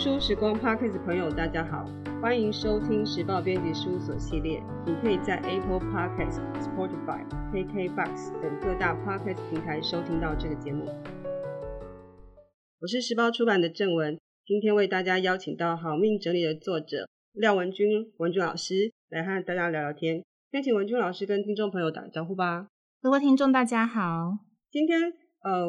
听书时光 Podcast 朋友大家好，欢迎收听时报编辑事务所系列。你可以在 Apple Podcast、Spotify、KKbox 等各大 Podcast 平台收听到这个节目。我是时报出版的郑文，今天为大家邀请到好命整理的作者廖文君文君老师来和大家聊聊天。先请文君老师跟听众朋友打个招呼吧。各位听众大家好，今天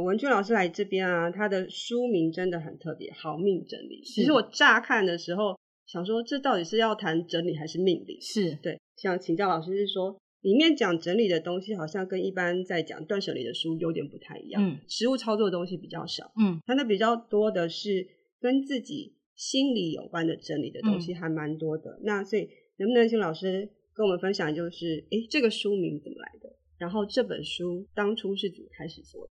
文君老师来这边啊，他的书名真的很特别，好命整理。其实我乍看的时候想说，这到底是要谈整理还是命理？是，对，想请教老师是说，里面讲整理的东西好像跟一般在讲断舍离的书有点不太一样，实务操作的东西比较少，它那比较多的是跟自己心理有关的整理的东西还蛮多的。那所以能不能请老师跟我们分享，就是这个书名怎么来的，然后这本书当初是怎么开始做的？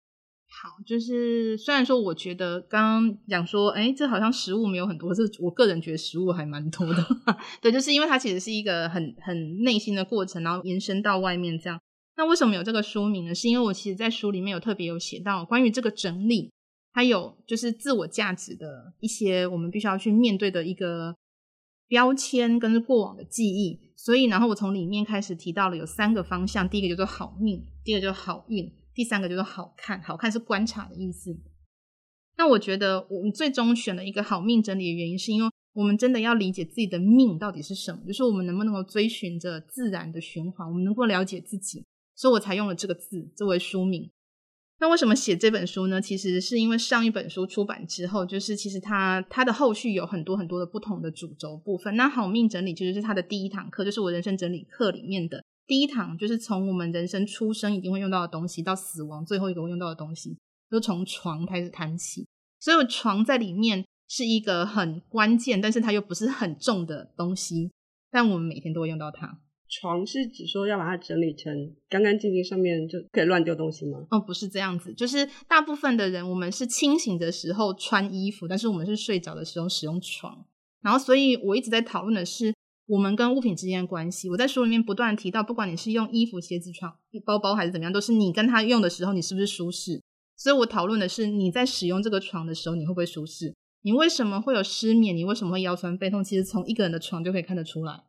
好，就是虽然说我觉得刚刚讲说这好像实物没有很多，是我个人觉得实物还蛮多的对，就是因为它其实是一个很内心的过程，然后延伸到外面这样。那为什么有这个书名呢？是因为我其实在书里面特别写到关于这个整理，还有就是自我价值的一些我们必须要去面对的一个标签跟过往的记忆。所以然后我从里面开始提到了有三个方向，第一个叫做好命，第二个叫好运，第三个就是好看。好看是观察的意思。那我觉得我们最终选了一个好命整理的原因，是因为我们真的要理解自己的命到底是什么，就是我们能不能够追寻着自然的循环，我们能够了解自己，所以我才用了这个字作为书名。那为什么写这本书呢？其实是因为上一本书出版之后，就是其实它的后续有很多很多的不同的主轴部分。那好命整理就是它的第一堂课，就是我人生整理课里面的第一堂，就是从我们人生出生一定会用到的东西到死亡最后一个会用到的东西，就从床开始谈起。所以床在里面是一个很关键，但是它又不是很重的东西，但我们每天都会用到它。床是指说要把它整理成干干净净，上面就可以乱丢东西吗？哦，不是这样子，就是大部分的人我们是清醒的时候穿衣服，但是我们是睡着的时候使用床。然后所以我一直在讨论的是我们跟物品之间的关系。我在书里面不断提到，不管你是用衣服、鞋子、床、包包还是怎么样，都是你跟它用的时候你是不是舒适。所以我讨论的是你在使用这个床的时候你会不会舒适，你为什么会有失眠，你为什么会腰酸背痛，其实从一个人的床就可以看得出来。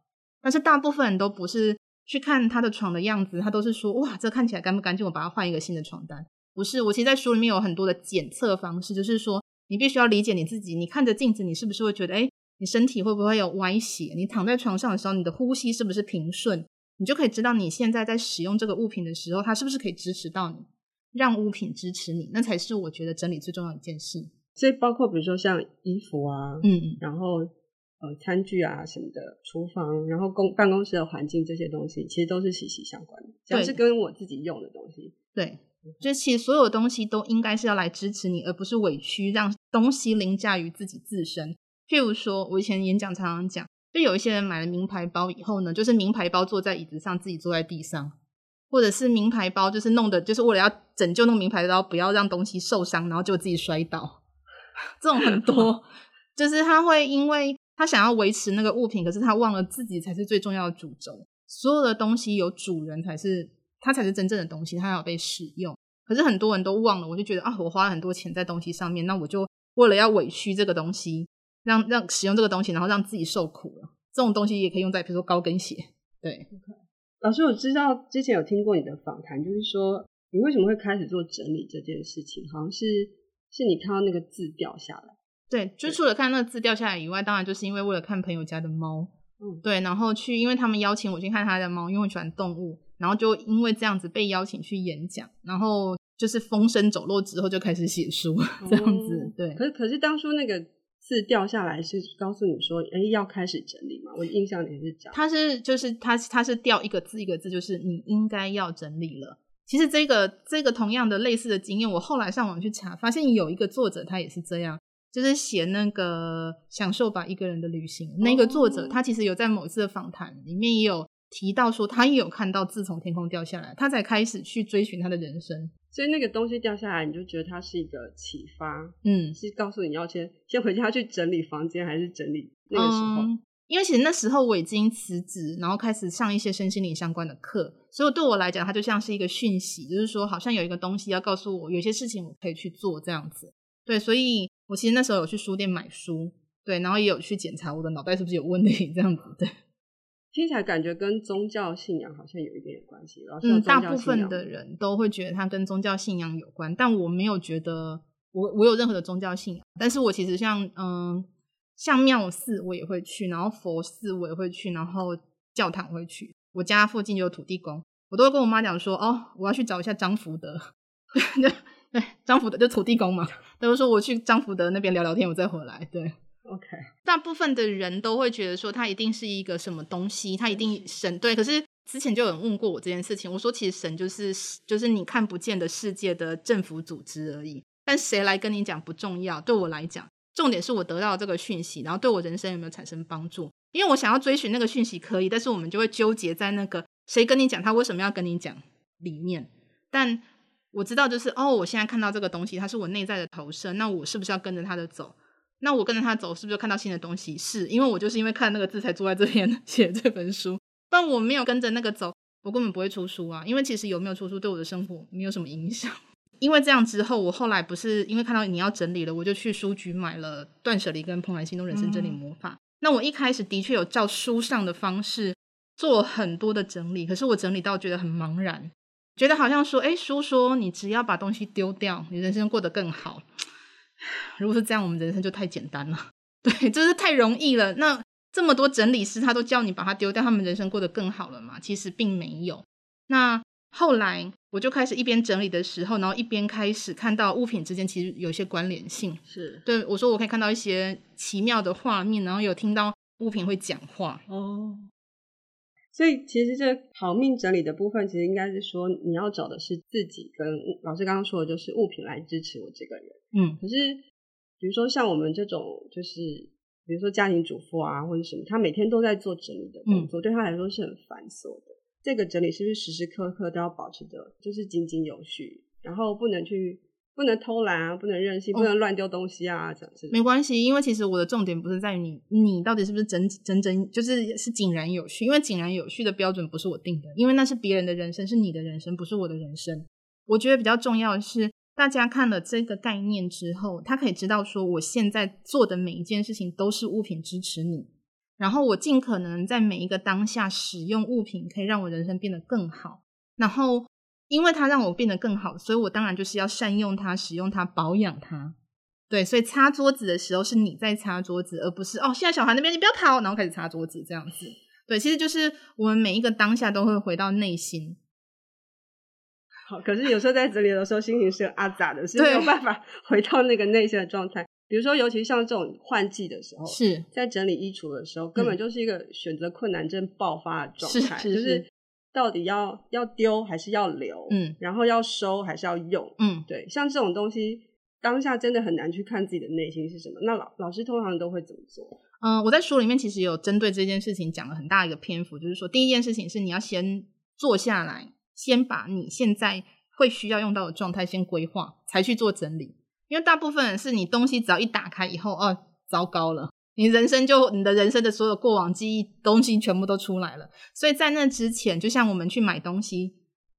但是大部分人都不是去看他的床的样子，他都是说哇这看起来干不干净，我把它换一个新的床单。不是，我其实在书里面有很多的检测方式，就是说你必须要理解你自己，你看着镜子你是不是会觉得你身体会不会有歪斜？你躺在床上的时候，你的呼吸是不是平顺？你就可以知道你现在在使用这个物品的时候，它是不是可以支持到你，让物品支持你，那才是我觉得整理最重要的一件事。所以包括比如说像衣服啊，然后餐具啊什么的，厨房，然后办公室的环境，这些东西其实都是息息相关的，只要是跟我自己用的东西。对，就其实所有东西都应该是要来支持你，而不是委屈让东西凌驾于自己自身。譬如说我以前演讲常常讲，就有一些人买了名牌包以后呢，就是名牌包坐在椅子上，自己坐在地上，或者是名牌包就是弄的，就是为了要拯救那个名牌包不要让东西受伤，然后就自己摔倒这种很多就是他会因为他想要维持那个物品，可是他忘了自己才是最重要的主轴。所有的东西有主人才是，他才是真正的东西，他要被使用。可是很多人都忘了，我就觉得啊，我花了很多钱在东西上面，那我就为了要委屈这个东西，让使用这个东西，然后让自己受苦了。这种东西也可以用在比如说高跟鞋。对，老师，我知道之前有听过你的访谈，就是说你为什么会开始做整理这件事情，好像是你看到那个字掉下来。对，就除了看那个字掉下来以外，当然就是因为为了看朋友家的猫，对，然后因为他们邀请我去看他的猫，因为我喜欢动物，然后就因为这样子被邀请去演讲，然后就是风声走落之后就开始写书这样子。对，可是当初那个字掉下来是告诉你说要开始整理吗？我印象里是这样，它是掉一个字一个字，就是你应该要整理了。其实这个同样的类似的经验，我后来上网去查发现有一个作者他也是这样，就是写那个享受吧一个人的旅行，那个作者他其实有在某一次的访谈里面也有提到说他也有看到字从天空掉下来，他才开始去追寻他的人生。所以那个东西掉下来，你就觉得它是一个启发，是告诉你要先回家去整理房间，还是整理那个时候？因为其实那时候我已经辞职，然后开始上一些身心灵相关的课，所以对我来讲，它就像是一个讯息，就是说好像有一个东西要告诉我，有些事情我可以去做这样子。对，所以我其实那时候有去书店买书，对，然后也有去检查我的脑袋是不是有问题这样子。对，听起来感觉跟宗教信仰好像有一点关系。大部分的人都会觉得它跟宗教信仰有关，但我没有觉得我有任何的宗教信仰。但是我其实像庙寺我也会去，然后佛寺我也会去，然后教堂会去。我家附近有土地公，我都会跟我妈讲说，哦，我要去找一下张福德。对，张福德就土地公嘛，他就说我去张福德那边聊聊天，我再回来。对， OK。 大部分的人都会觉得说他一定是一个什么东西，他一定神。对，可是之前就有人问过我这件事情，我说其实神就是你看不见的世界的政府组织而已，但谁来跟你讲不重要，对我来讲重点是我得到这个讯息，然后对我人生有没有产生帮助。因为我想要追寻那个讯息可以，但是我们就会纠结在那个谁跟你讲他为什么要跟你讲里面。但我知道就是哦，我现在看到这个东西它是我内在的投射，那我是不是要跟着他的走，那我跟着他走是不是看到新的东西，是因为我就是因为看那个字才坐在这边写这本书，不然我没有跟着那个走我根本不会出书啊。因为其实有没有出书对我的生活没有什么影响。因为这样之后，我后来不是因为看到你要整理了，我就去书局买了断舍离跟怦然心动人生整理魔法。那我一开始的确有照书上的方式做很多的整理，可是我整理到觉得很茫然，觉得好像说书说你只要把东西丢掉你人生过得更好，如果是这样我们人生就太简单了。对，就是太容易了。那这么多整理师他都叫你把它丢掉，他们人生过得更好了嘛？其实并没有。那后来我就开始一边整理的时候，然后一边开始看到物品之间其实有一些关联性。是，对，我说我可以看到一些奇妙的画面，然后有听到物品会讲话。哦，所以其实这好命整理的部分其实应该是说你要找的是自己跟老师刚刚说的就是物品来支持我这个人。可是比如说像我们这种就是比如说家庭主妇啊或者什么，他每天都在做整理的工作，对他来说是很繁琐的。这个整理是不是时时刻刻都要保持着就是井井有序，然后不能偷懒啊，不能任性，不能乱丢东西啊，这样子。没关系，因为其实我的重点不是在于你到底是不是整就是井然有序，因为井然有序的标准不是我定的，因为那是别人的人生，是你的人生，不是我的人生。我觉得比较重要的是大家看了这个概念之后，他可以知道说我现在做的每一件事情都是物品支持你，然后我尽可能在每一个当下使用物品可以让我人生变得更好，然后因为它让我变得更好，所以我当然就是要善用它，使用它，保养它。对，所以擦桌子的时候是你在擦桌子，而不是现在小孩那边你不要跑，然后开始擦桌子这样子。对，其实就是我们每一个当下都会回到内心。好，可是有时候在整理的时候心情是阿杂的，是没有办法回到那个内心的状态。比如说尤其像这种换季的时候，是在整理衣橱的时候根本就是一个选择困难症爆发的状态。就是到底要丢还是要留，然后要收还是要用。对，像这种东西当下真的很难去看自己的内心是什么。那老师通常都会怎么做？我在书里面其实有针对这件事情讲了很大一个篇幅，就是说第一件事情是你要先坐下来，先把你现在会需要用到的状态先规划才去做整理。因为大部分人是你东西只要一打开以后，糟糕了，你的人生的所有过往记忆东西全部都出来了。所以在那之前，就像我们去买东西，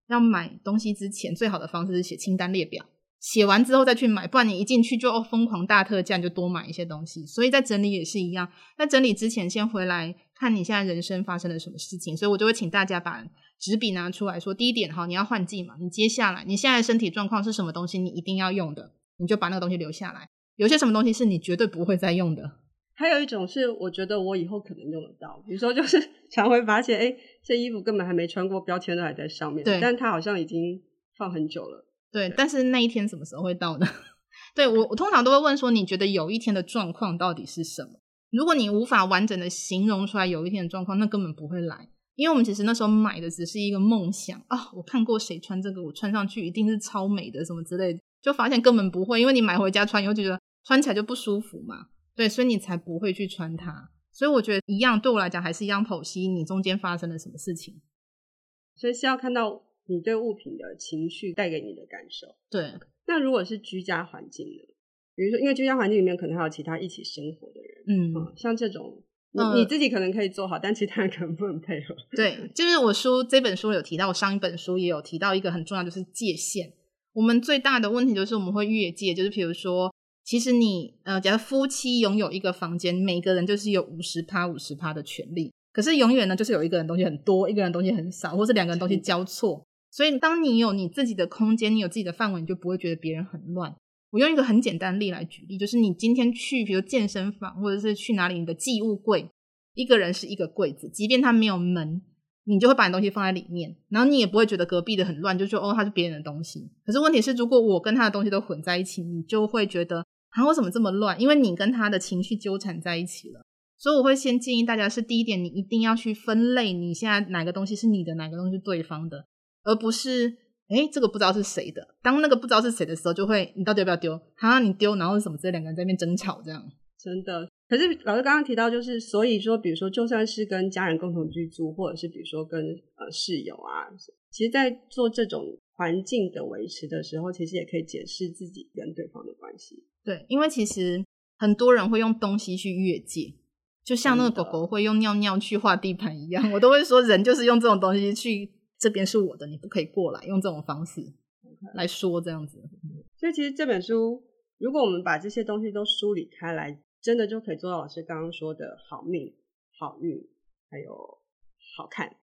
要买东西之前最好的方式是写清单列表，写完之后再去买，不然你一进去就疯狂大特价，你就多买一些东西。所以在整理也是一样，在整理之前先回来看你现在人生发生了什么事情。所以我就会请大家把纸笔拿出来说，第一点，好，你要换季嘛，你接下来你现在的身体状况是什么东西你一定要用的，你就把那个东西留下来。有些什么东西是你绝对不会再用的，还有一种是我觉得我以后可能用得到。比如说就是常会发现这衣服根本还没穿过，标签都还在上面，但它好像已经放很久了。 对，但是那一天什么时候会到呢？对，我通常都会问说你觉得有一天的状况到底是什么。如果你无法完整的形容出来有一天的状况，那根本不会来。因为我们其实那时候买的只是一个梦想，我看过谁穿这个，我穿上去一定是超美的什么之类的，就发现根本不会。因为你买回家穿以后就觉得穿起来就不舒服嘛，对，所以你才不会去穿它。所以我觉得一样，对我来讲还是一样剖析你中间发生了什么事情。所以是要看到你对物品的情绪带给你的感受。对，那如果是居家环境呢？比如说因为居家环境里面可能还有其他一起生活的人，像这种你自己可能可以做好，但其他人可能不能配合。对，就是我这本书有提到，我上一本书也有提到一个很重要，就是界限。我们最大的问题就是我们会越界，就是比如说其实你假如夫妻拥有一个房间，每个人就是有 50% 的权利，可是永远呢就是有一个人东西很多，一个人东西很少，或是两个人东西交错。所以当你有你自己的空间，你有自己的范围，你就不会觉得别人很乱。我用一个很简单的例来举例，就是你今天去比如健身房或者是去哪里，你的寄物柜一个人是一个柜子，即便它没有门，你就会把你东西放在里面，然后你也不会觉得隔壁的很乱，就说哦它是别人的东西。可是问题是如果我跟他的东西都混在一起，你就会觉得啊为什么这么乱，因为你跟他的情绪纠缠在一起了。所以我会先建议大家是第一点，你一定要去分类你现在哪个东西是你的，哪个东西是对方的，而不是诶这个不知道是谁的。当那个不知道是谁的时候就会你到底要不要丢啊，你丢然后什么之类，两个人在那边争吵这样。真的。可是老师刚刚提到就是所以说比如说就算是跟家人共同居住，或者是比如说跟室友啊，其实在做这种环境的维持的时候，其实也可以解释自己跟对方的关系。对，因为其实很多人会用东西去越界，就像那个狗狗会用尿尿去画地盘一样，我都会说人就是用这种东西去这边是我的你不可以过来，用这种方式来说这样子。所以其实这本书如果我们把这些东西都梳理开来，真的就可以做到老师刚刚说的好命、好运还有好看。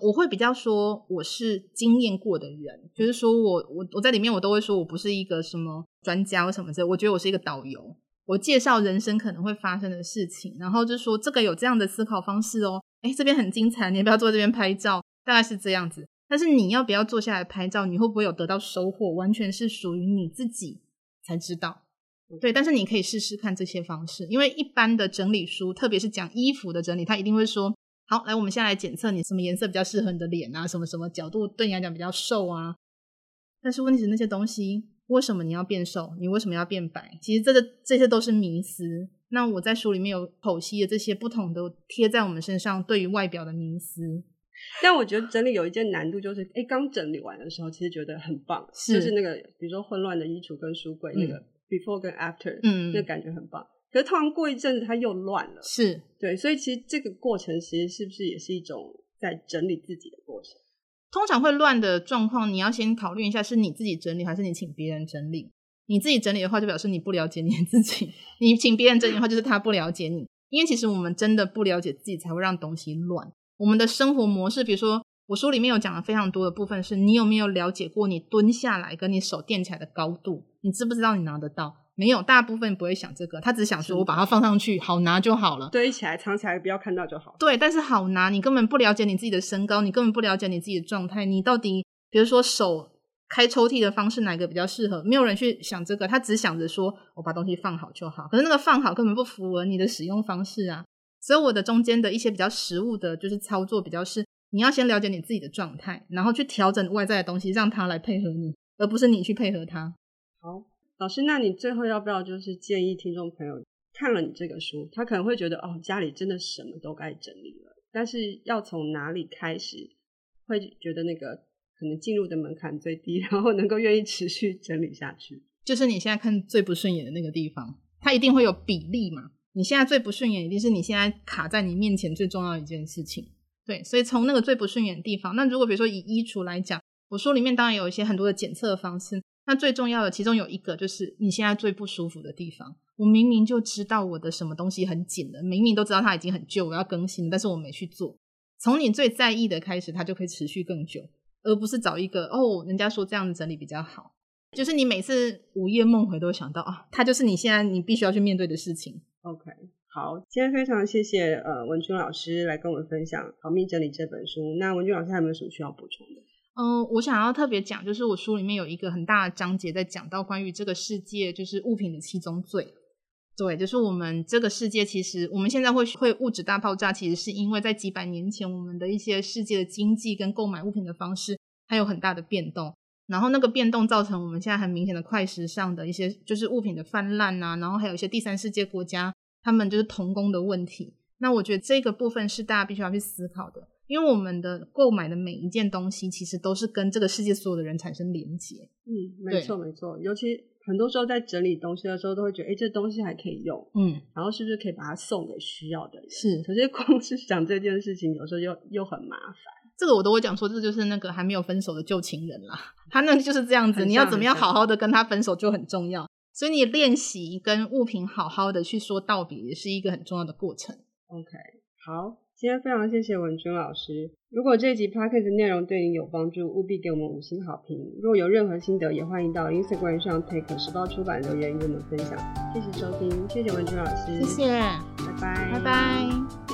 我会比较说我是经验过的人，就是说我在里面我都会说我不是一个什么专家或什么之类，我觉得我是一个导游，我介绍人生可能会发生的事情，然后就说这个有这样的思考方式哦，诶这边很精彩，你要不要坐这边拍照，大概是这样子。但是你要不要坐下来拍照，你会不会有得到收获，完全是属于你自己才知道。对，但是你可以试试看这些方式，因为一般的整理书特别是讲衣服的整理，它一定会说好来我们现在来检测你什么颜色比较适合你的脸啊，什么什么角度对你来讲比较瘦啊。但是问题是那些东西为什么你要变瘦，你为什么要变白，其实这些都是迷思。那我在书里面有剖析的这些不同的贴在我们身上对于外表的迷思。但我觉得整理有一件难度就是刚整理完的时候其实觉得很棒，就是那个比如说混乱的衣橱跟书柜那个before 跟 after， 那感觉很棒。可是通常过一阵子它又乱了，是对，所以其实这个过程其实是不是也是一种在整理自己的过程？通常会乱的状况，你要先考虑一下是你自己整理还是你请别人整理。你自己整理的话，就表示你不了解你自己；你请别人整理的话，就是他不了解你。因为其实我们真的不了解自己，才会让东西乱。我们的生活模式，比如说我书里面有讲了非常多的部分是你有没有了解过你蹲下来跟你手垫起来的高度，你知不知道你拿得到，没有，大部分不会想这个，他只想说我把它放上去好拿就好了，堆起来藏起来不要看到就好。对，但是好拿你根本不了解你自己的身高，你根本不了解你自己的状态，你到底比如说手开抽屉的方式哪个比较适合，没有人去想这个，他只想着说我把东西放好就好，可是那个放好根本不符合你的使用方式啊。所以我的中间的一些比较实务的就是操作比较是你要先了解你自己的状态，然后去调整外在的东西让它来配合你，而不是你去配合它。好，老师，那你最后要不要就是建议听众朋友看了你这个书，他可能会觉得哦，家里真的什么都该整理了，但是要从哪里开始会觉得那个可能进入的门槛最低，然后能够愿意持续整理下去？就是你现在看最不顺眼的那个地方，它一定会有比例嘛，你现在最不顺眼一定是你现在卡在你面前最重要的一件事情。对，所以从那个最不顺眼的地方，那如果比如说以衣橱来讲，我书里面当然有一些很多的检测方式，那最重要的其中有一个就是你现在最不舒服的地方。我明明就知道我的什么东西很紧了，明明都知道它已经很旧我要更新了，但是我没去做。从你最在意的开始，它就可以持续更久，而不是找一个哦人家说这样整理比较好，就是你每次午夜梦回都想到啊，它就是你现在你必须要去面对的事情。 OK，好，今天非常谢谢文君老师来跟我们分享《好命整理》这本书。那文君老师还有没有什么需要补充的？我想要特别讲，就是我书里面有一个很大的章节在讲到关于这个世界就是物品的7宗罪。对，就是我们这个世界其实我们现在会物质大爆炸，其实是因为在几百年前我们的一些世界的经济跟购买物品的方式还有很大的变动，然后那个变动造成我们现在很明显的快时尚的一些就是物品的泛滥啊，然后还有一些第三世界国家他们就是童工的问题。那我觉得这个部分是大家必须要去思考的，因为我们的购买的每一件东西其实都是跟这个世界所有的人产生连结。没错没错，尤其很多时候在整理东西的时候都会觉得这东西还可以用，然后是不是可以把它送给需要的人，是，可是光是讲这件事情有时候又很麻烦。这个我都会讲说这就是那个还没有分手的旧情人啦，他那就是这样子，你要怎么样好好的跟他分手就很重要。所以你练习跟物品好好的去说道别也是一个很重要的过程。 OK， 好，今天非常谢谢文君老师，如果这一集 Podcast 内容对你有帮助，务必给我们5星好评，如果有任何心得也欢迎到 Instagram 上 take 时报出版留言与我们分享。谢谢收听，谢谢文君老师，谢谢，拜拜，拜拜。